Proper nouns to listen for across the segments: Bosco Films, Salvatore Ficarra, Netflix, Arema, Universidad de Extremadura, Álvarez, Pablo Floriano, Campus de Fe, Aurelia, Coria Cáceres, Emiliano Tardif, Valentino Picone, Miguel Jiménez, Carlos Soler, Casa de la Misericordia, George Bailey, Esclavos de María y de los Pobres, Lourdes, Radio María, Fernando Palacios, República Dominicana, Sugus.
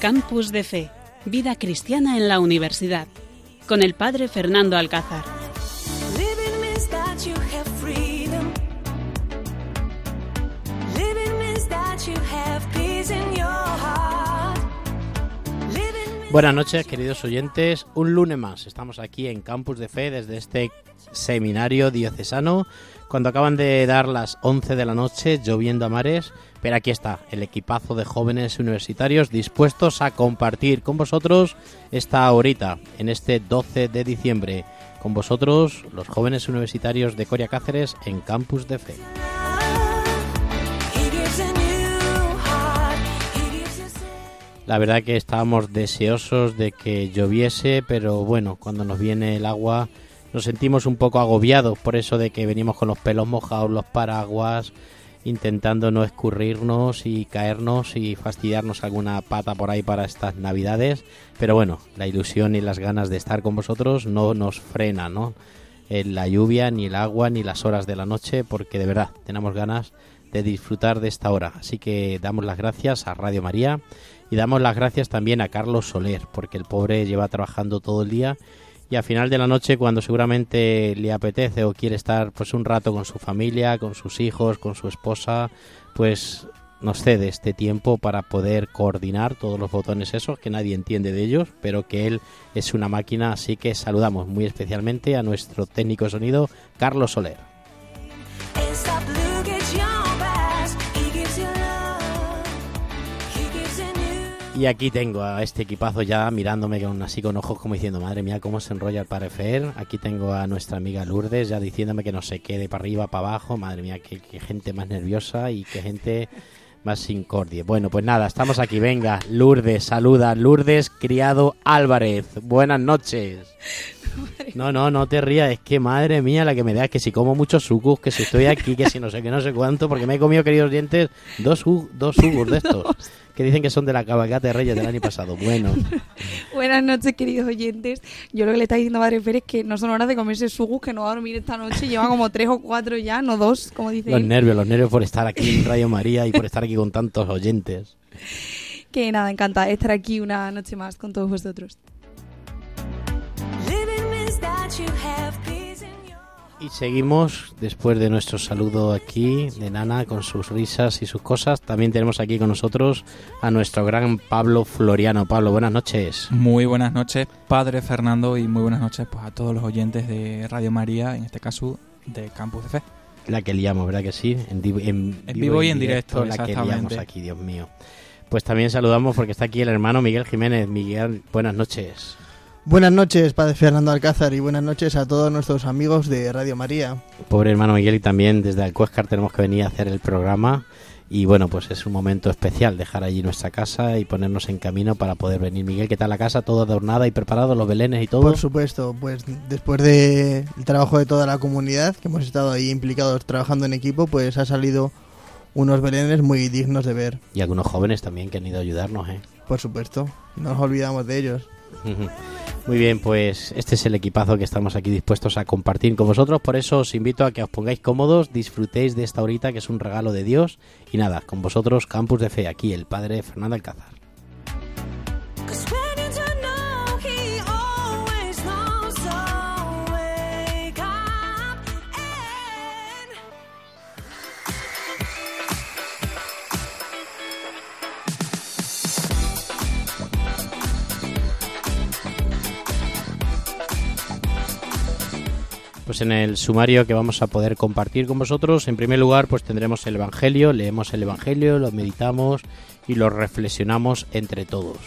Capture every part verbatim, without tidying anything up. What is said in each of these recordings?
Campus de Fe, vida cristiana en la universidad, con el padre Fernando Alcázar. Buenas noches, queridos oyentes, un lunes más. Estamos aquí en Campus de Fe desde este seminario diocesano, cuando acaban de dar las once de la noche, lloviendo a mares, pero aquí está el equipazo de jóvenes universitarios dispuestos a compartir con vosotros esta horita, en este doce de diciembre, con vosotros, los jóvenes universitarios de Coria Cáceres, en Campus de Fe. La verdad que estábamos deseosos de que lloviese, pero bueno, cuando nos viene el agua nos sentimos un poco agobiados, por eso de que venimos con los pelos mojados, los paraguas, intentando no escurrirnos y caernos y fastidiarnos alguna pata por ahí para estas Navidades. Pero bueno, la ilusión y las ganas de estar con vosotros no nos frena, ¿no? En la lluvia, ni el agua, ni las horas de la noche, porque de verdad tenemos ganas de disfrutar de esta hora. Así que damos las gracias a Radio María. Y damos las gracias también a Carlos Soler, porque el pobre lleva trabajando todo el día y al final de la noche, cuando seguramente le apetece o quiere estar pues un rato con su familia, con sus hijos, con su esposa, pues nos cede este tiempo para poder coordinar todos los botones esos que nadie entiende de ellos, pero que él es una máquina, así que saludamos muy especialmente a nuestro técnico de sonido, Carlos Soler. Y aquí tengo a este equipazo ya mirándome con, así con ojos como diciendo, madre mía, cómo se enrolla el padre Fer. Aquí tengo a nuestra amiga Lourdes ya diciéndome que no se quede para arriba, para abajo. Madre mía, qué, qué gente más nerviosa y qué gente más incordie. Bueno, pues nada, estamos aquí. Venga, Lourdes, saluda. Lourdes, criado Álvarez. Buenas noches. No, no, no te rías. Es que, madre mía, la que me da es que si como muchos sucus, que si estoy aquí, que si no sé qué, no sé cuánto, porque me he comido, queridos dientes, dos, dos sucus de estos. Que dicen que son de la cabalgata de Reyes del año pasado. Bueno. Buenas noches, queridos oyentes. Yo lo que le está diciendo padre Pérez es que no son horas de comerse sugus, que no va a dormir esta noche. Lleva como tres o cuatro ya, no dos, como dice Los él. nervios, los nervios por estar aquí en Radio María y por estar aquí con tantos oyentes. Que nada, encanta estar aquí una noche más con todos vosotros. Y seguimos, después de nuestro saludo aquí de Nana, con sus risas y sus cosas, también tenemos aquí con nosotros a nuestro gran Pablo Floriano. Pablo, buenas noches. Muy buenas noches, padre Fernando, y muy buenas noches pues a todos los oyentes de Radio María, en este caso de Campus de Fe. La que liamos, ¿verdad que sí? En, div- en, en vivo y en directo, directo la exactamente. Que liamos aquí, Dios mío. Pues también saludamos porque está aquí el hermano Miguel Jiménez. Miguel, buenas noches. Buenas noches, padre Fernando Alcázar, y buenas noches a todos nuestros amigos de Radio María. Pobre hermano Miguel, y también desde Alcuéscar tenemos que venir a hacer el programa, y bueno, pues es un momento especial dejar allí nuestra casa y ponernos en camino para poder venir. Miguel, ¿qué tal la casa? ¿Todo adornada y preparado, los belenes y todo? Por supuesto, pues después del trabajo de toda la comunidad, que hemos estado ahí implicados trabajando en equipo, pues ha salido unos belenes muy dignos de ver. Y algunos jóvenes también que han ido a ayudarnos, ¿eh? Por supuesto, no nos olvidamos de ellos. Muy bien, pues este es el equipazo que estamos aquí dispuestos a compartir con vosotros. Por eso os invito a que os pongáis cómodos, disfrutéis de esta horita que es un regalo de Dios. Y nada, con vosotros Campus de Fe, aquí el padre Fernando Alcázar. Pues en el sumario que vamos a poder compartir con vosotros, en primer lugar, pues tendremos el Evangelio, leemos el Evangelio, lo meditamos y lo reflexionamos entre todos.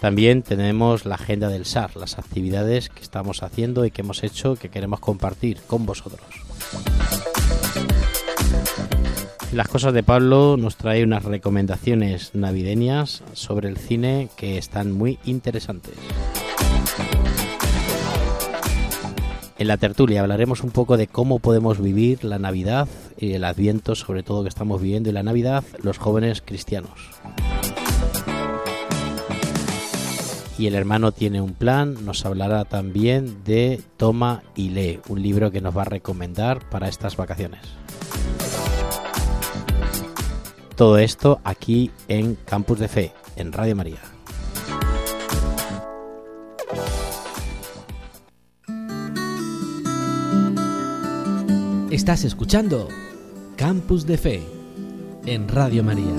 También tenemos la agenda del S A R, las actividades que estamos haciendo y que hemos hecho, que queremos compartir con vosotros. Las cosas de Pablo nos trae unas recomendaciones navideñas sobre el cine que están muy interesantes. En la tertulia hablaremos un poco de cómo podemos vivir la Navidad y el Adviento, sobre todo que estamos viviendo en la Navidad, los jóvenes cristianos. Y el hermano tiene un plan, nos hablará también de Toma y Lee, un libro que nos va a recomendar para estas vacaciones. Todo esto aquí en Campus de Fe, en Radio María. Estás escuchando Campus de Fe en Radio María.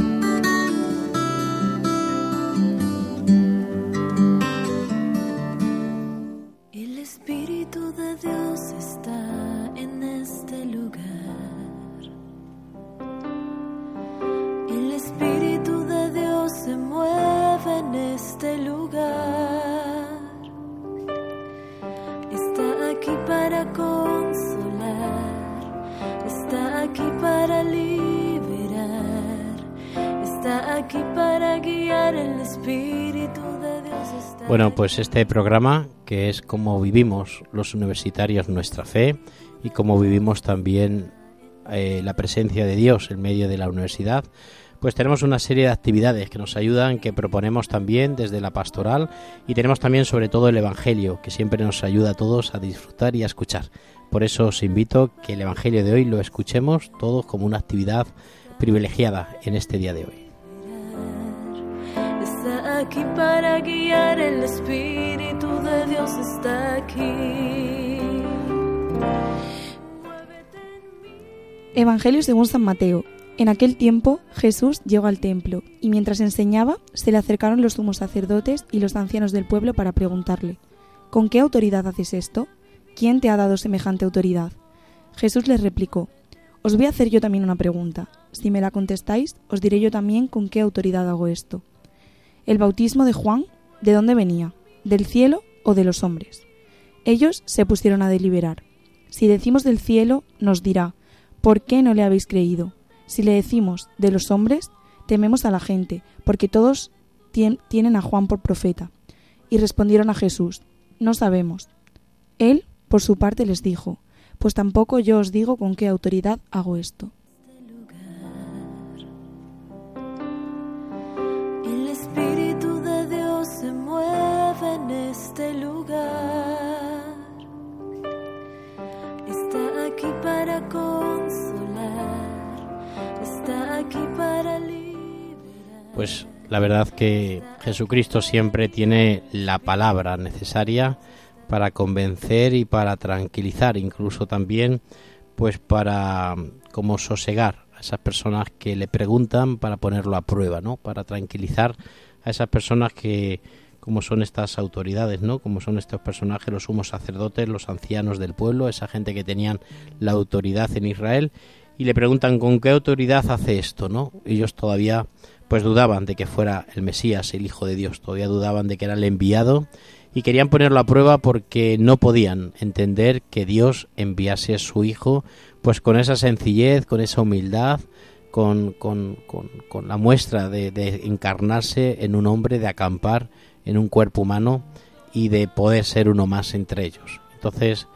Bueno, pues este programa que es cómo vivimos los universitarios nuestra fe y cómo vivimos también eh, la presencia de Dios en medio de la universidad, pues tenemos una serie de actividades que nos ayudan, que proponemos también desde la pastoral, y tenemos también sobre todo el Evangelio, que siempre nos ayuda a todos a disfrutar y a escuchar. Por eso os invito que el Evangelio de hoy lo escuchemos todos como una actividad privilegiada en este día de hoy. Está aquí para guiar, el Espíritu de Dios está aquí. Evangelio según San Mateo. En aquel tiempo Jesús llegó al templo y mientras enseñaba se le acercaron los sumos sacerdotes y los ancianos del pueblo para preguntarle: ¿con qué autoridad haces esto? ¿Quién te ha dado semejante autoridad? Jesús les replicó: os voy a hacer yo también una pregunta. Si me la contestáis, os diré yo también con qué autoridad hago esto. ¿El bautismo de Juan, de dónde venía? ¿Del cielo o de los hombres? Ellos se pusieron a deliberar. Si decimos del cielo, nos dirá: ¿por qué no le habéis creído? Si le decimos de los hombres, tememos a la gente, porque todos tien- tienen a Juan por profeta. Y respondieron a Jesús: no sabemos. Él, por su parte, les dijo: pues tampoco yo os digo con qué autoridad hago esto. Este lugar está aquí para consolar, está aquí para liberar. Pues la verdad que Jesucristo siempre tiene la palabra necesaria para convencer y para tranquilizar, incluso también pues para como sosegar a esas personas que le preguntan, para ponerlo a prueba, ¿no? Para tranquilizar a esas personas que como son estas autoridades, ¿no? Como son estos personajes, los sumos sacerdotes, los ancianos del pueblo, esa gente que tenían la autoridad en Israel, y le preguntan ¿con qué autoridad hace esto?, ¿no? Ellos todavía pues dudaban de que fuera el Mesías, el Hijo de Dios, todavía dudaban de que era el enviado y querían ponerlo a prueba porque no podían entender que Dios enviase a su Hijo pues con esa sencillez, con esa humildad, con, con, con, con la muestra de, de encarnarse en un hombre, de acampar en un cuerpo humano y de poder ser uno más entre ellos. Entonces,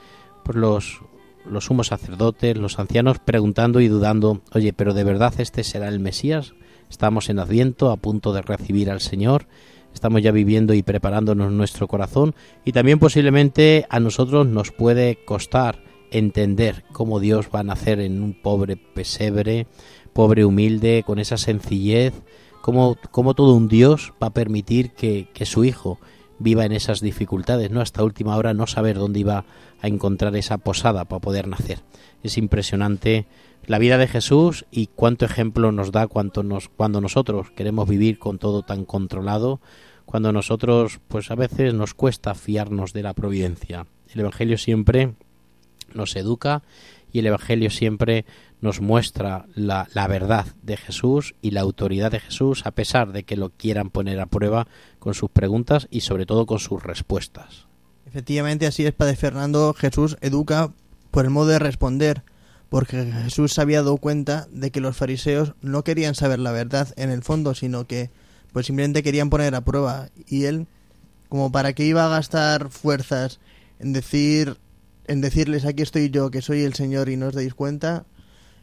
pues los, los sumos sacerdotes, los ancianos preguntando y dudando: oye, pero ¿de verdad este será el Mesías? Estamos en Adviento, a punto de recibir al Señor, estamos ya viviendo y preparándonos nuestro corazón, y también posiblemente a nosotros nos puede costar entender cómo Dios va a nacer en un pobre pesebre, pobre humilde, con esa sencillez. Cómo, cómo todo un Dios va a permitir que, que su Hijo viva en esas dificultades, ¿no? Hasta última hora no saber dónde iba a encontrar esa posada para poder nacer. Es impresionante la vida de Jesús y cuánto ejemplo nos da cuando, nos, cuando nosotros queremos vivir con todo tan controlado, cuando nosotros pues a veces nos cuesta fiarnos de la providencia. El Evangelio siempre nos educa y el Evangelio siempre nos muestra la, la verdad de Jesús y la autoridad de Jesús, a pesar de que lo quieran poner a prueba con sus preguntas y sobre todo con sus respuestas. Efectivamente, así es, Padre Fernando. Jesús educa por el modo de responder, porque Jesús se había dado cuenta de que los fariseos no querían saber la verdad en el fondo, sino que pues simplemente querían poner a prueba. Y él, como para qué iba a gastar fuerzas en decir, en decirles aquí estoy yo, que soy el Señor y no os dais cuenta,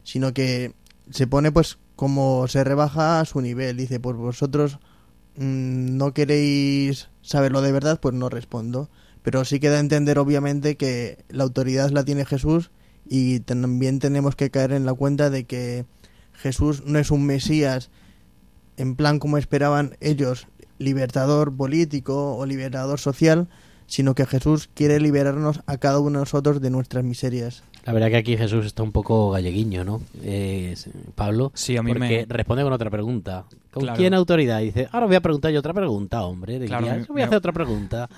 sino que se pone pues como se rebaja a su nivel. Dice: pues vosotros mmm, no queréis saberlo de verdad, pues no respondo. Pero sí queda entender obviamente que la autoridad la tiene Jesús, y también tenemos que caer en la cuenta de que Jesús no es un Mesías, en plan como esperaban ellos, libertador político o liberador social, sino que Jesús quiere liberarnos a cada uno de nosotros de nuestras miserias. La verdad que aquí Jesús está un poco galleguiño, ¿no? Eh, Pablo, sí, a mí porque me... responde con otra pregunta. ¿Con claro. quién autoridad? Dice, ahora voy a preguntar yo otra pregunta, hombre. Claro, me, voy a me... hacer otra pregunta.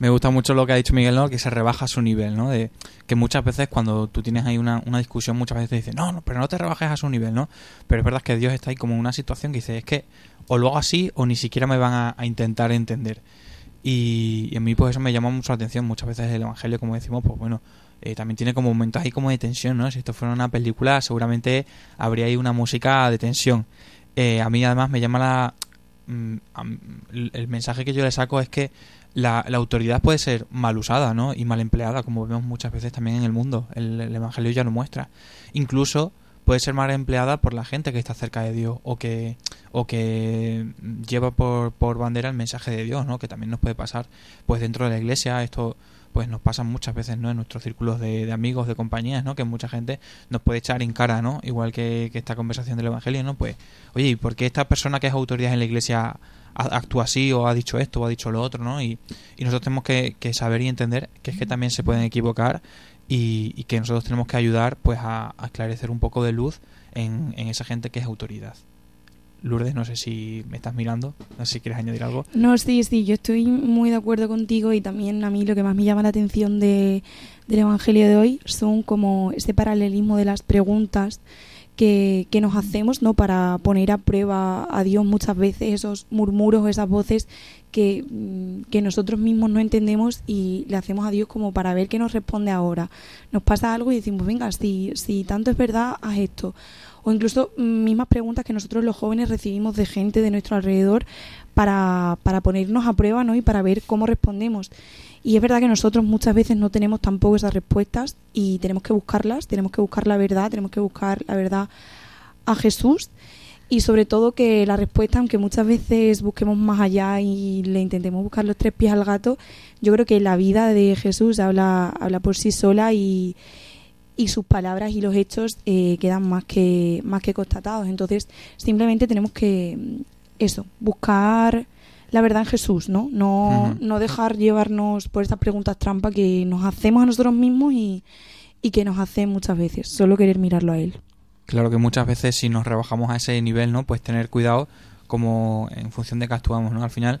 Me gusta mucho lo que ha dicho Miguel, ¿no? Que se rebaja su nivel, ¿no? De que muchas veces cuando tú tienes ahí una, una discusión, muchas veces te dicen, no, no, pero no te rebajes a su nivel, ¿no? Pero es verdad que Dios está ahí como en una situación que dice, es que o lo hago así o ni siquiera me van a, a intentar entender. Y, y a mí pues eso me llama mucho la atención. Muchas veces el Evangelio, como decimos, pues bueno, eh, también tiene como momentos ahí como de tensión, ¿no? Si esto fuera una película seguramente habría ahí una música de tensión. Eh, a mí además me llama la... Mm, el mensaje que yo le saco es que la, la autoridad puede ser mal usada, ¿no? Y mal empleada, como vemos muchas veces también en el mundo. El, el Evangelio ya lo muestra. Incluso puede ser mal empleada por la gente que está cerca de Dios o que o que lleva por, por bandera el mensaje de Dios, ¿no? Que también nos puede pasar pues dentro de la iglesia. Esto pues nos pasa muchas veces, ¿no? En nuestros círculos de, de amigos, de compañías, ¿no? Que mucha gente nos puede echar en cara, ¿no? Igual que, que esta conversación del Evangelio, ¿no? Pues, oye, ¿y por qué esta persona que es autoridad en la iglesia actúa así o ha dicho esto o ha dicho lo otro, ¿no? Y, y nosotros tenemos que, que saber y entender que es que también se pueden equivocar y, y que nosotros tenemos que ayudar pues a, a esclarecer un poco de luz en, en esa gente que es autoridad. Lourdes, no sé si me estás mirando, no sé si quieres añadir algo. No, sí, sí, yo estoy muy de acuerdo contigo y también a mí lo que más me llama la atención de, del Evangelio de hoy son como este paralelismo de las preguntas que, que nos hacemos, ¿no? Para poner a prueba a Dios muchas veces, esos murmuros, esas voces que, que nosotros mismos no entendemos y le hacemos a Dios como para ver qué nos responde ahora. Nos pasa algo y decimos, venga, si, si tanto es verdad, haz esto. O incluso mismas preguntas que nosotros los jóvenes recibimos de gente de nuestro alrededor para, para ponernos a prueba, ¿no? Y para ver cómo respondemos. Y es verdad que nosotros muchas veces no tenemos tampoco esas respuestas y tenemos que buscarlas, tenemos que buscar la verdad, tenemos que buscar la verdad a Jesús. Y sobre todo que la respuesta, aunque muchas veces busquemos más allá y le intentemos buscar los tres pies al gato, yo creo que la vida de Jesús habla, habla por sí sola y... y sus palabras y los hechos eh, quedan más que más que constatados. Entonces simplemente tenemos que eso, buscar la verdad en Jesús, no no, uh-huh. no dejar llevarnos por estas preguntas trampa que nos hacemos a nosotros mismos y, y que nos hacen muchas veces, solo querer mirarlo a él. Claro que muchas veces si nos rebajamos a ese nivel, no, pues tener cuidado como en función de que actuamos, no, al final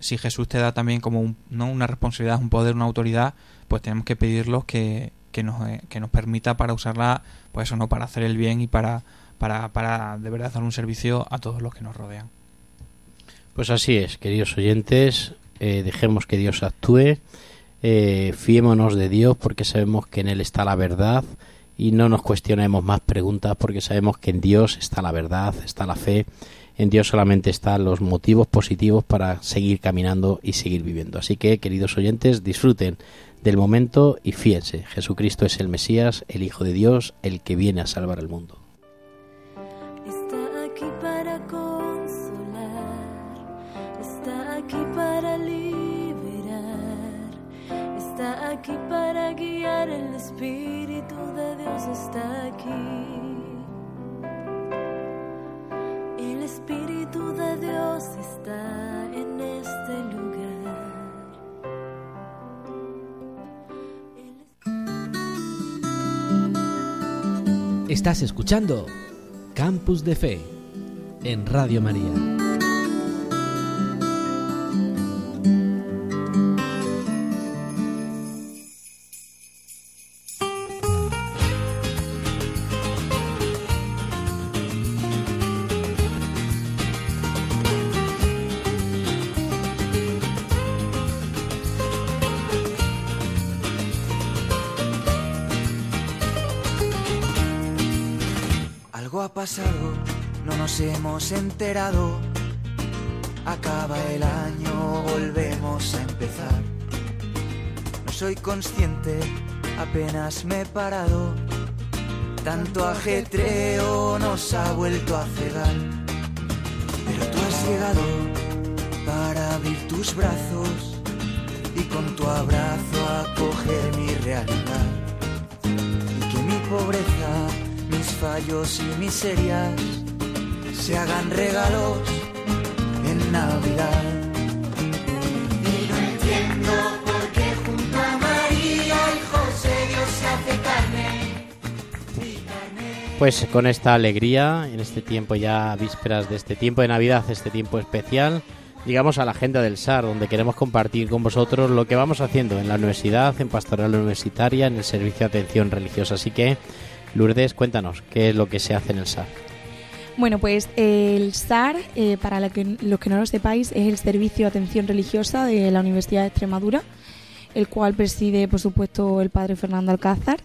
si Jesús te da también como un, no una responsabilidad, un poder, una autoridad, pues tenemos que pedirlos que Que nos, eh, que nos permita para usarla, pues eso, no, para hacer el bien y para, para, para de verdad dar un servicio a todos los que nos rodean. Pues así es, queridos oyentes, eh, dejemos que Dios actúe, eh, fiémonos de Dios porque sabemos que en Él está la verdad y no nos cuestionemos más preguntas porque sabemos que en Dios está la verdad, está la fe, en Dios solamente están los motivos positivos para seguir caminando y seguir viviendo. Así que, queridos oyentes, disfruten del momento y fíjense, Jesucristo es el Mesías, el Hijo de Dios, el que viene a salvar al mundo. Está aquí para consolar, está aquí para liberar, está aquí para guiar, el Espíritu de Dios está aquí. El Espíritu de Dios está en este lugar. Estás escuchando Campus de Fe en Radio María. Pasado, no nos hemos enterado. Acaba el año, volvemos a empezar. No soy consciente, apenas me he parado. Tanto ajetreo nos ha vuelto a cegar. Pero tú has llegado para abrir tus brazos y con tu abrazo acoger mi realidad. Y que mi pobreza, tus fallos y miserias se hagan regalos en Navidad. Y no entiendo por qué junto a María y José Dios se hace carne, y carne. Pues con esta alegría, en este tiempo ya vísperas de este tiempo de Navidad, este tiempo especial, llegamos a la agenda del S A R, donde queremos compartir con vosotros lo que vamos haciendo en la universidad, en pastoral universitaria, en el servicio de atención religiosa. Así que, Lourdes, cuéntanos, ¿qué es lo que se hace en el S A R? Bueno, pues el S A R, eh, para los que, los que no lo sepáis, es el servicio de atención religiosa de la Universidad de Extremadura, el cual preside, por supuesto, el padre Fernando Alcázar.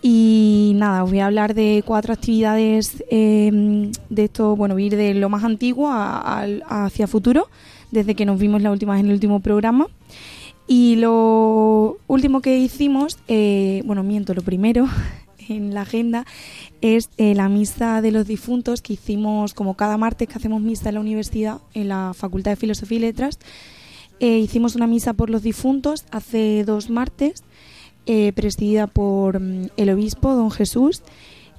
Y nada, os voy a hablar de cuatro actividades eh, de esto, bueno, ir de lo más antiguo a, a, hacia futuro, desde que nos vimos la última vez en el último programa. Y lo último que hicimos, eh, bueno, miento, lo primero en la agenda es eh, la misa de los difuntos que hicimos como cada martes que hacemos misa en la universidad, en la Facultad de Filosofía y Letras. Eh, hicimos una misa por los difuntos hace dos martes. Eh, presidida por el obispo don Jesús,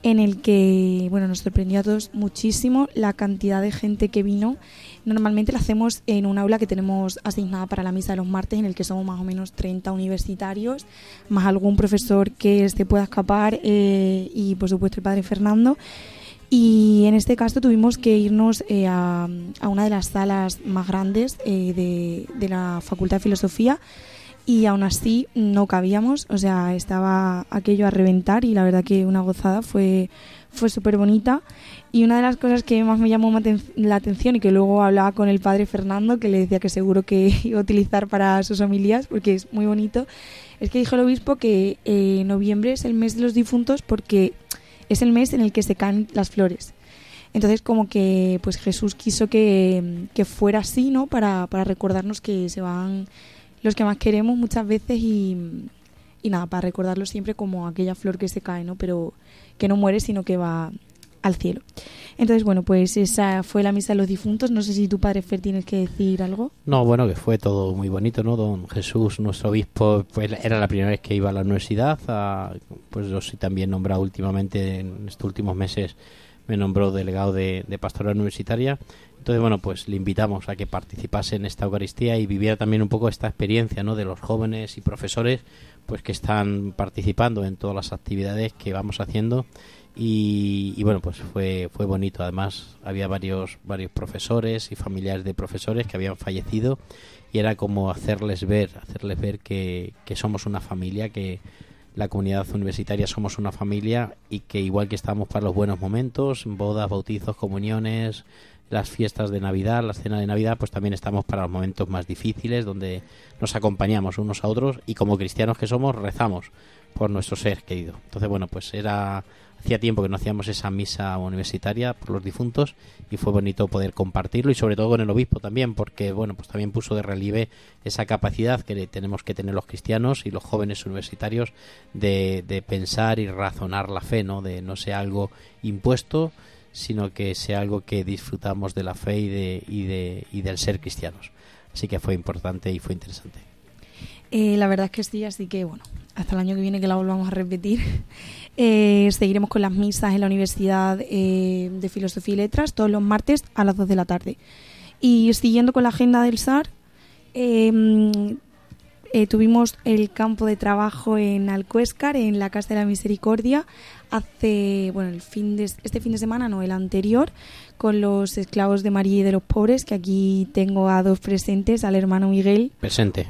en el que bueno nos sorprendió a todos muchísimo la cantidad de gente que vino. Normalmente la hacemos en un aula que tenemos asignada para la misa de los martes, en el que somos más o menos treinta universitarios, más algún profesor que se pueda escapar eh, y por supuesto el padre Fernando. Y en este caso tuvimos que irnos eh, a, a una de las salas más grandes eh, de, de la Facultad de Filosofía, y aún así no cabíamos, o sea, estaba aquello a reventar y la verdad que una gozada, fue, fue súper bonita. Y una de las cosas que más me llamó la atención y que luego hablaba con el padre Fernando, que le decía que seguro que iba a utilizar para sus homilías, porque es muy bonito, es que dijo el obispo que eh, noviembre es el mes de los difuntos porque es el mes en el que se caen las flores. Entonces como que pues Jesús quiso que, que fuera así, ¿no? Para, para recordarnos que se van los que más queremos muchas veces y, y nada, para recordarlo siempre como aquella flor que se cae, ¿no? Pero que no muere, sino que va al cielo. Entonces, bueno, pues esa fue la misa de los difuntos. No sé si tu padre Fer tienes que decir algo. No, bueno, que fue todo muy bonito, ¿no? Don Jesús, nuestro obispo, pues era la primera vez que iba a la universidad. A, pues yo sí también nombrado últimamente, en estos últimos meses, me nombró delegado de, de pastoral universitaria. Entonces, bueno, pues le invitamos a que participase en esta Eucaristía y viviera también un poco esta experiencia, ¿no?, de los jóvenes y profesores pues que están participando en todas las actividades que vamos haciendo. Y, y bueno, pues fue fue bonito. Además, había varios varios profesores y familiares de profesores que habían fallecido y era como hacerles ver, hacerles ver que, que somos una familia, que la comunidad universitaria somos una familia y que igual que estamos para los buenos momentos, bodas, bautizos, comuniones, las fiestas de Navidad, la cena de Navidad, pues también estamos para los momentos más difíciles donde nos acompañamos unos a otros y como cristianos que somos rezamos por nuestro ser querido. Entonces, bueno, pues era hacía tiempo que no hacíamos esa misa universitaria por los difuntos y fue bonito poder compartirlo y sobre todo con el obispo también, porque bueno, pues también puso de relieve esa capacidad que tenemos que tener los cristianos y los jóvenes universitarios de, de pensar y razonar la fe, ¿no? De no sea algo impuesto, sino que sea algo que disfrutamos de la fe y de y de y del ser cristianos. Así que fue importante y fue interesante. Eh, la verdad es que sí, así que bueno, hasta el año que viene que la volvamos a repetir. Eh, seguiremos con las misas en la Universidad eh, de Filosofía y Letras todos los martes a las dos de la tarde. Y siguiendo con la agenda del S A R, eh, eh, tuvimos el campo de trabajo en Alcuéscar, en la Casa de la Misericordia, hace bueno el fin de, este fin de semana, no, el anterior, con los Esclavos de María y de los Pobres, que aquí tengo a dos presentes, al hermano Miguel. Presente.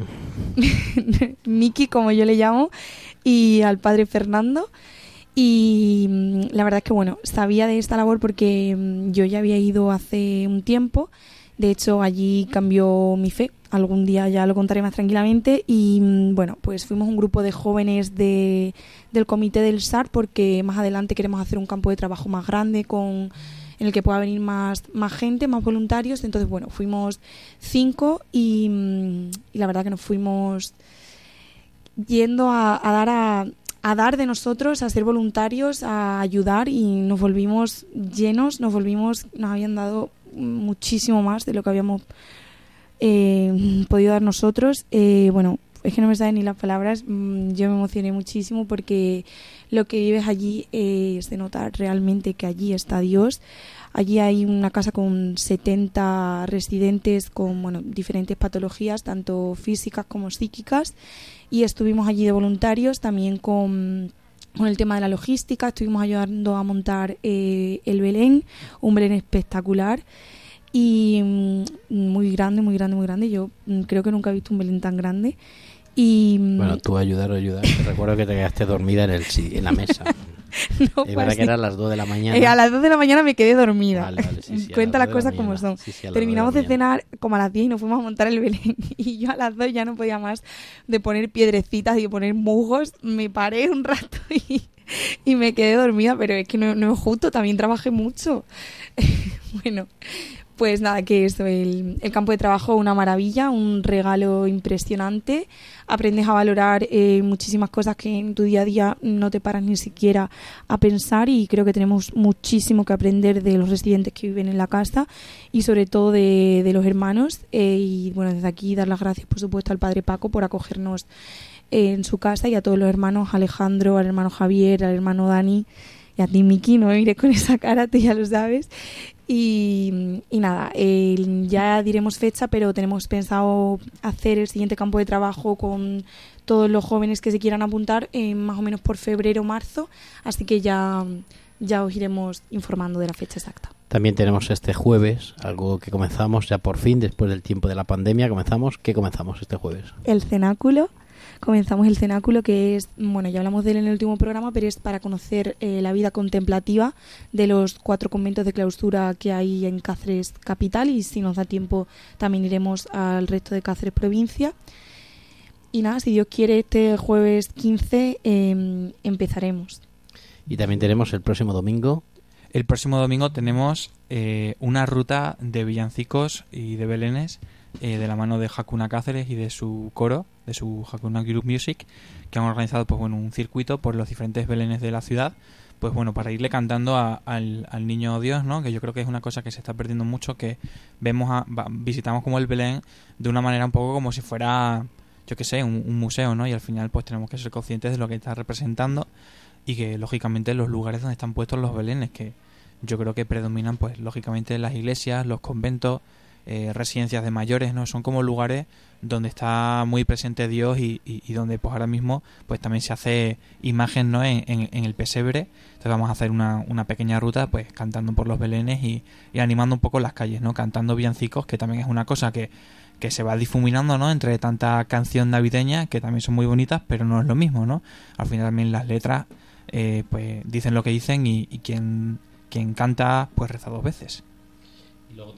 Miki, como yo le llamo, y al padre Fernando. Y la verdad es que, bueno, sabía de esta labor porque yo ya había ido hace un tiempo. De hecho, allí cambió mi fe. Algún día ya lo contaré más tranquilamente. Y bueno, pues fuimos un grupo de jóvenes de, del comité del S A R, porque más adelante queremos hacer un campo de trabajo más grande con... en el que pueda venir más, más gente, más voluntarios. Entonces, bueno, fuimos cinco y, y la verdad que nos fuimos yendo a, a dar a, a dar de nosotros, a ser voluntarios, a ayudar, y nos volvimos llenos, nos volvimos, nos habían dado muchísimo más de lo que habíamos eh, podido dar nosotros. Eh, bueno, es que no me salen ni las palabras. Yo me emocioné muchísimo porque lo que vives allí eh, es de notar realmente que allí está Dios. Allí hay una casa con setenta residentes con bueno, diferentes patologías, tanto físicas como psíquicas, y estuvimos allí de voluntarios también con... con el tema de la logística. Estuvimos ayudando a montar eh, el Belén, un Belén espectacular y mm, muy grande, muy grande, muy grande. Yo mm, creo que nunca he visto un Belén tan grande. Y bueno, tú ayudar o ayudar. Te recuerdo que te quedaste dormida en el en la mesa. No, es verdad que eran las dos de la mañana. Eh, a las dos de la mañana me quedé dormida. Vale, vale, sí, sí, cuenta las cosas la como son. Sí, sí, terminamos de, de cenar como a las diez y nos fuimos a montar el Belén. Y yo a las dos ya no podía más de poner piedrecitas y de poner musgos. Me paré un rato y, y me quedé dormida, pero es que no, no es justo, también trabajé mucho. Bueno, pues nada, que eso, el, el campo de trabajo, una maravilla, un regalo impresionante. Aprendes a valorar eh, muchísimas cosas que en tu día a día no te paras ni siquiera a pensar, y creo que tenemos muchísimo que aprender de los residentes que viven en la casa y sobre todo de, de los hermanos. Eh, y bueno, desde aquí dar las gracias, por supuesto, al padre Paco por acogernos eh, en su casa, y a todos los hermanos, a Alejandro, al hermano Javier, al hermano Dani y a ti, Miki, no me mires con esa cara, tú ya lo sabes. Y, y nada, eh, ya diremos fecha, pero tenemos pensado hacer el siguiente campo de trabajo con todos los jóvenes que se quieran apuntar eh, más o menos por febrero o marzo, así que ya, ya os iremos informando de la fecha exacta. También tenemos este jueves, algo que comenzamos ya por fin, después del tiempo de la pandemia, comenzamos. ¿Qué comenzamos este jueves? El cenáculo. Comenzamos el cenáculo, que es, bueno, ya hablamos de él en el último programa, pero es para conocer eh, la vida contemplativa de los cuatro conventos de clausura que hay en Cáceres capital, y si nos da tiempo también iremos al resto de Cáceres provincia. Y nada, si Dios quiere, este jueves quince eh, empezaremos. Y también tenemos el próximo domingo. El próximo domingo tenemos eh, una ruta de villancicos y de belenes eh, de la mano de Hakuna Cáceres y de su coro, de su Hakuna Group Music, que han organizado pues bueno un circuito por los diferentes belenes de la ciudad, pues bueno, para irle cantando a, al, al niño Dios, ¿no? Que yo creo que es una cosa que se está perdiendo mucho, que vemos a, visitamos como el Belén de una manera un poco como si fuera, yo qué sé, un, un museo, ¿no? Y al final pues tenemos que ser conscientes de lo que está representando y que lógicamente los lugares donde están puestos los belenes, que yo creo que predominan pues lógicamente las iglesias, los conventos, Eh, residencias de mayores, ¿no? Son como lugares donde está muy presente Dios y, y, y donde pues ahora mismo pues también se hace imagen, ¿no? en, en, en el pesebre. Entonces vamos a hacer una, una pequeña ruta pues cantando por los belenes y, y animando un poco las calles, ¿no? Cantando villancicos, que también es una cosa que, que se va difuminando, ¿no? Entre tanta canción navideña, que también son muy bonitas, pero no es lo mismo, ¿no? Al final también las letras eh, pues dicen lo que dicen, y, y quien, quien canta pues reza dos veces. Y luego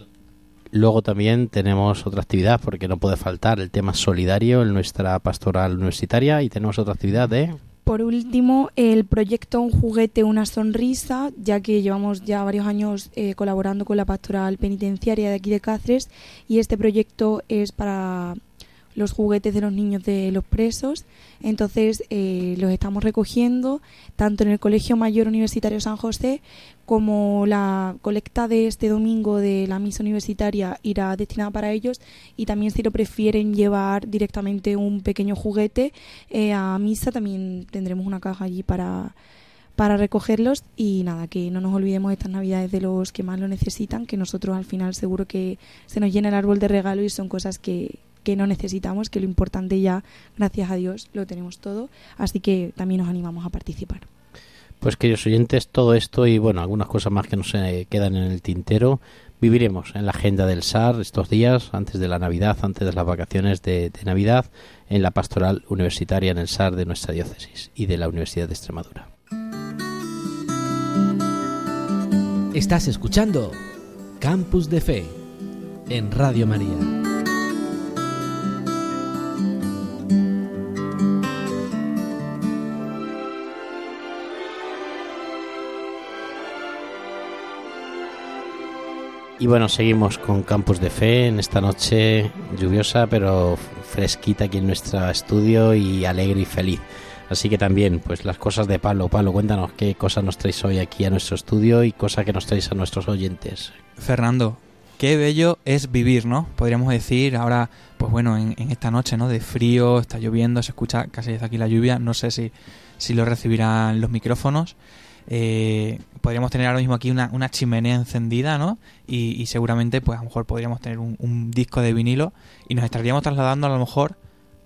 Luego también tenemos otra actividad, porque no puede faltar el tema solidario en nuestra pastoral universitaria, y tenemos otra actividad de... Por último, el proyecto Un juguete, una sonrisa, ya que llevamos ya varios años eh, colaborando con la pastoral penitenciaria de aquí de Cáceres, y este proyecto es para los juguetes de los niños de los presos. Entonces eh, los estamos recogiendo tanto en el Colegio Mayor Universitario San José, como la colecta de este domingo de la misa universitaria irá destinada para ellos, y también si lo prefieren llevar directamente un pequeño juguete eh, a misa, también tendremos una caja allí para, para recogerlos. Y nada, que no nos olvidemos estas navidades de los que más lo necesitan, que nosotros al final seguro que se nos llena el árbol de regalo y son cosas que que no necesitamos, que lo importante ya, gracias a Dios, lo tenemos todo, así que también nos animamos a participar. Pues queridos oyentes, todo esto y bueno, algunas cosas más que nos eh, quedan en el tintero, viviremos en la agenda del S A R estos días, antes de la Navidad, antes de las vacaciones de, de Navidad, en la pastoral universitaria en el S A R de nuestra diócesis y de la Universidad de Extremadura. Estás escuchando Campus de Fe en Radio María. Y bueno, seguimos con Campus de Fe en esta noche lluviosa pero fresquita aquí en nuestro estudio, y alegre y feliz. Así que también, pues las cosas de Pablo. Pablo, cuéntanos qué cosas nos traes hoy aquí a nuestro estudio y cosas que nos traes a nuestros oyentes. Fernando, Qué bello es vivir, ¿no? Podríamos decir ahora, pues bueno, en, en esta noche, ¿no? De frío, está lloviendo, se escucha casi desde aquí la lluvia. No sé si, si lo recibirán los micrófonos. Eh, podríamos tener ahora mismo aquí una, una chimenea encendida, ¿no? Y, y seguramente, pues a lo mejor podríamos tener un, un disco de vinilo y nos estaríamos trasladando a lo mejor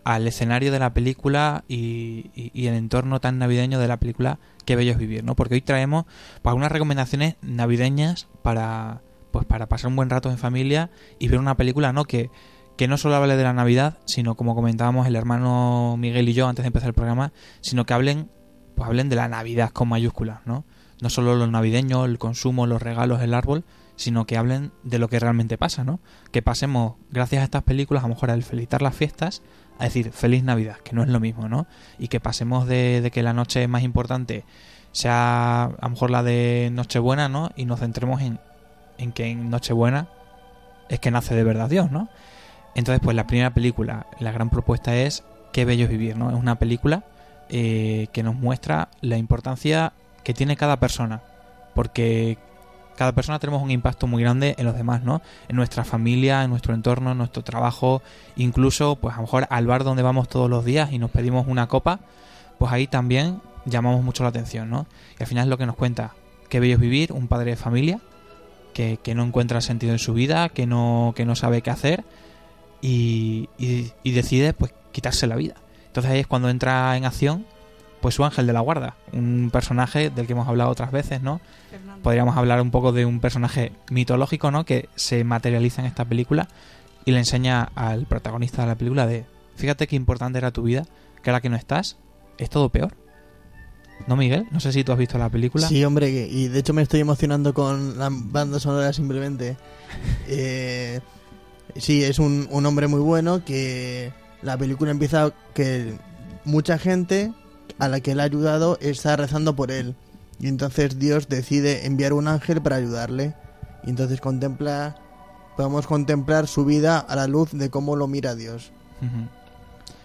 al escenario de la película y, y, y el entorno tan navideño de la película Qué bello es vivir, ¿no? Porque hoy traemos pues, unas recomendaciones navideñas para... pues para pasar un buen rato en familia y ver una película, ¿no? Que, que no solo hable de la Navidad, sino como comentábamos el hermano Miguel y yo antes de empezar el programa, sino que hablen, pues hablen de la Navidad con mayúsculas, ¿no? No solo los navideños, el consumo, los regalos, el árbol, sino que hablen de lo que realmente pasa, ¿no? Que pasemos, gracias a estas películas, a lo mejor al felicitar las fiestas, a decir feliz Navidad, que no es lo mismo, ¿no? Y que pasemos de, de que la noche más importante sea a lo mejor la de Nochebuena, ¿no? Y nos centremos en en que en Nochebuena es que nace de verdad Dios, ¿no? Entonces, pues la primera película, la gran propuesta es Qué bello es vivir, ¿no? Es una película eh, que nos muestra la importancia que tiene cada persona, porque cada persona tenemos un impacto muy grande en los demás, ¿no? En nuestra familia, en nuestro entorno, en nuestro trabajo, incluso, pues a lo mejor al bar donde vamos todos los días y nos pedimos una copa, pues ahí también llamamos mucho la atención, ¿no? Y al final es lo que nos cuenta Qué bello es vivir, un padre de familia, Que, que no encuentra sentido en su vida, que no, que no sabe qué hacer y, y, y decide pues quitarse la vida. Entonces ahí es cuando entra en acción pues su ángel de la guarda, un personaje del que hemos hablado otras veces, ¿no? Fernando. Podríamos hablar un poco de un personaje mitológico, ¿no? Que se materializa en esta película y le enseña al protagonista de la película de fíjate qué importante era tu vida, que ahora que no estás es todo peor. ¿No, Miguel? No sé si tú has visto la película. Sí, hombre, y de hecho me estoy emocionando con la banda sonora simplemente. Eh, sí, es un, un hombre muy bueno que la película empieza que mucha gente a la que él ha ayudado está rezando por él. Y entonces Dios decide enviar un ángel para ayudarle. Y entonces contempla, podemos contemplar su vida a la luz de cómo lo mira Dios. Uh-huh.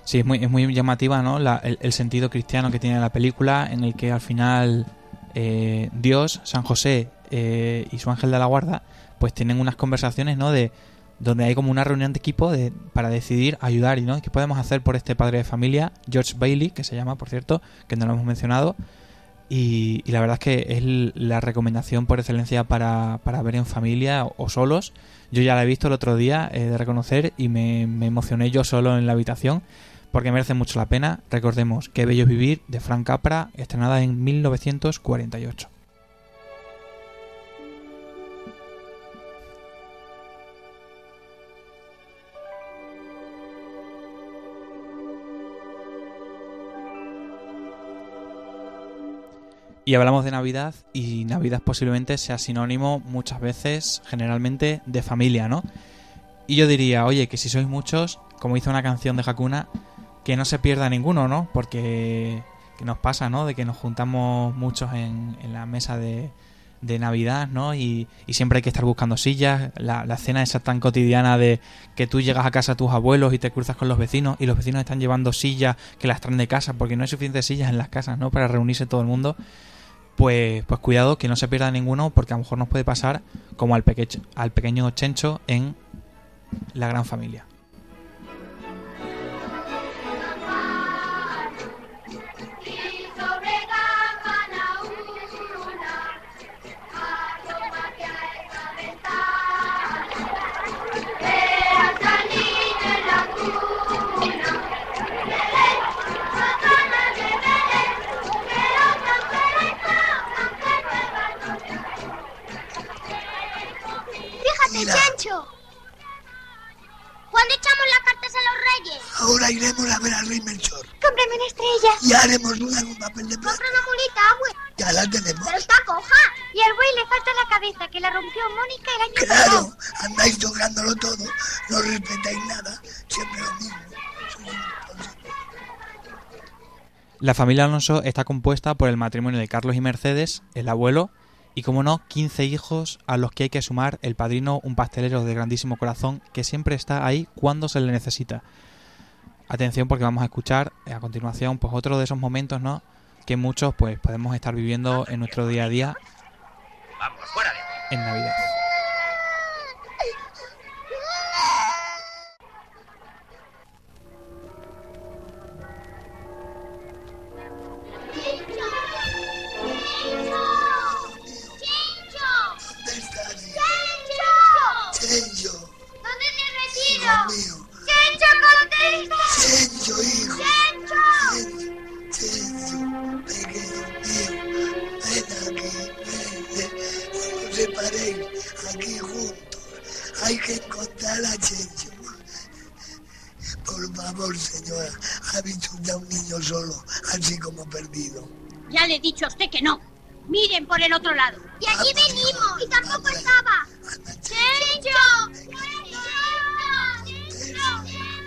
Sí, es muy, es muy llamativa, ¿no? La, el, el sentido cristiano que tiene la película, en el que al final eh, Dios, San José eh, y su ángel de la guarda, pues tienen unas conversaciones, ¿no? De donde hay como una reunión de equipo de, para decidir ayudar y no qué podemos hacer por este padre de familia, George Bailey, que se llama, por cierto, que no lo hemos mencionado, y, y la verdad es que es la recomendación por excelencia para, para ver en familia o, o solos. Yo ya la he visto el otro día, eh, de reconocer, y me, me emocioné yo solo en la habitación, porque merece mucho la pena. Recordemos Qué bello es vivir, de Frank Capra, estrenada en mil novecientos cuarenta y ocho. Y hablamos de Navidad, y Navidad posiblemente sea sinónimo muchas veces, generalmente, de familia, ¿no? Y yo diría, oye, que si sois muchos, como hizo una canción de Hakuna, que no se pierda ninguno, ¿no? Porque que nos pasa, ¿no? De que nos juntamos muchos en, en la mesa de, de Navidad, ¿no? Y, y siempre hay que estar buscando sillas. La, la cena esa tan cotidiana de que tú llegas a casa a tus abuelos y te cruzas con los vecinos y los vecinos están llevando sillas que las traen de casa porque no hay suficientes sillas en las casas, ¿no? Para reunirse todo el mundo. Pues, pues cuidado, que no se pierda ninguno, porque a lo mejor nos puede pasar como al, peque- al pequeño Chencho en La gran familia. ¿Cuándo echamos las cartas a los reyes? Ahora iremos a ver al rey Melchor. Cómprame una estrella. Y haremos duda con papel de plata. Compra una mulita, abue. Ya la tenemos. Pero está coja. Y al buey le falta la cabeza, que la rompió Mónica el año pasado. Claro, andáis tocándolo todo. No respetáis nada. Siempre lo mismo. La familia Alonso está compuesta por el matrimonio de Carlos y Mercedes, el abuelo, y como no, quince hijos a los que hay que sumar el padrino, un pastelero de grandísimo corazón que siempre está ahí cuando se le necesita. Atención, porque vamos a escuchar a continuación pues otro de esos momentos, ¿no? Que muchos pues podemos estar viviendo en nuestro día a día. Vamos, fuera de aquí. En Navidad. hay que encontrar a Checho. Por favor, señora, ha visto usted a un niño solo, así como perdido. Ya le he dicho a usted que no. Miren por el otro lado. Y allí ah, venimos, y tampoco anda, estaba. Anda, ¡Checho!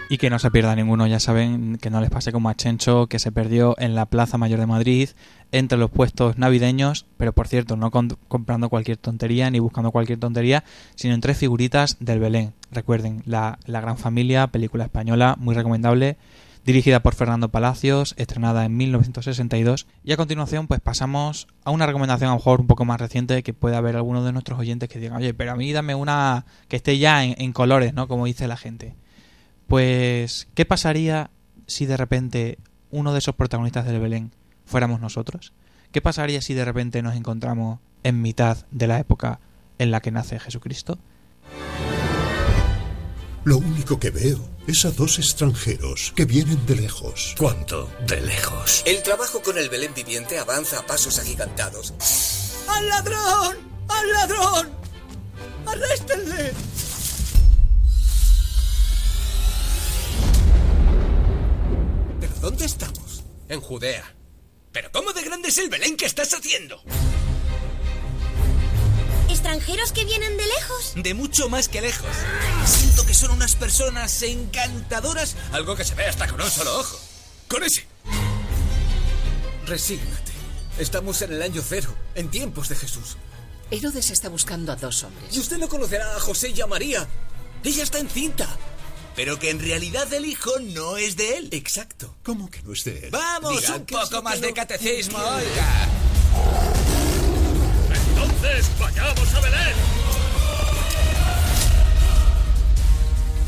Y que no se pierda ninguno, ya saben, que no les pase como a Chencho, que se perdió en la Plaza Mayor de Madrid, entre los puestos navideños, pero por cierto, no con, comprando cualquier tontería ni buscando cualquier tontería, sino en tres figuritas del Belén. Recuerden, la, la Gran Familia, película española, muy recomendable, dirigida por Fernando Palacios, estrenada en mil novecientos sesenta y dos. Y a continuación pues pasamos a una recomendación a lo mejor un poco más reciente, que puede haber algunos de nuestros oyentes que digan, oye, pero a mí dame una que esté ya en, en colores, ¿no? Como dice la gente. Pues, ¿qué pasaría si de repente uno de esos protagonistas del Belén fuéramos nosotros? ¿Qué pasaría si de repente nos encontramos en mitad de la época en la que nace Jesucristo? Lo único que veo es a dos extranjeros que vienen de lejos. ¿Cuánto de lejos? El trabajo con el Belén viviente avanza a pasos agigantados. ¡Al ladrón! ¡Al ladrón! ¡Arréstenle! ¿Pero dónde estamos? En Judea. ¿Pero cómo de grande es el Belén que estás haciendo? ¿Extranjeros que vienen de lejos? De mucho más que lejos. Siento que son unas personas encantadoras. Algo que se ve hasta con un solo ojo. ¡Con ese! Resígnate. Estamos en el año cero, en tiempos de Jesús. Herodes está buscando a dos hombres. Y usted no conocerá a José y a María. Ella está encinta. Pero que en realidad el hijo no es de él. Exacto. ¿Cómo que no es de él? ¡Vamos! Diga, un poco más de catecismo, oiga. ¡Entonces vayamos a Belén!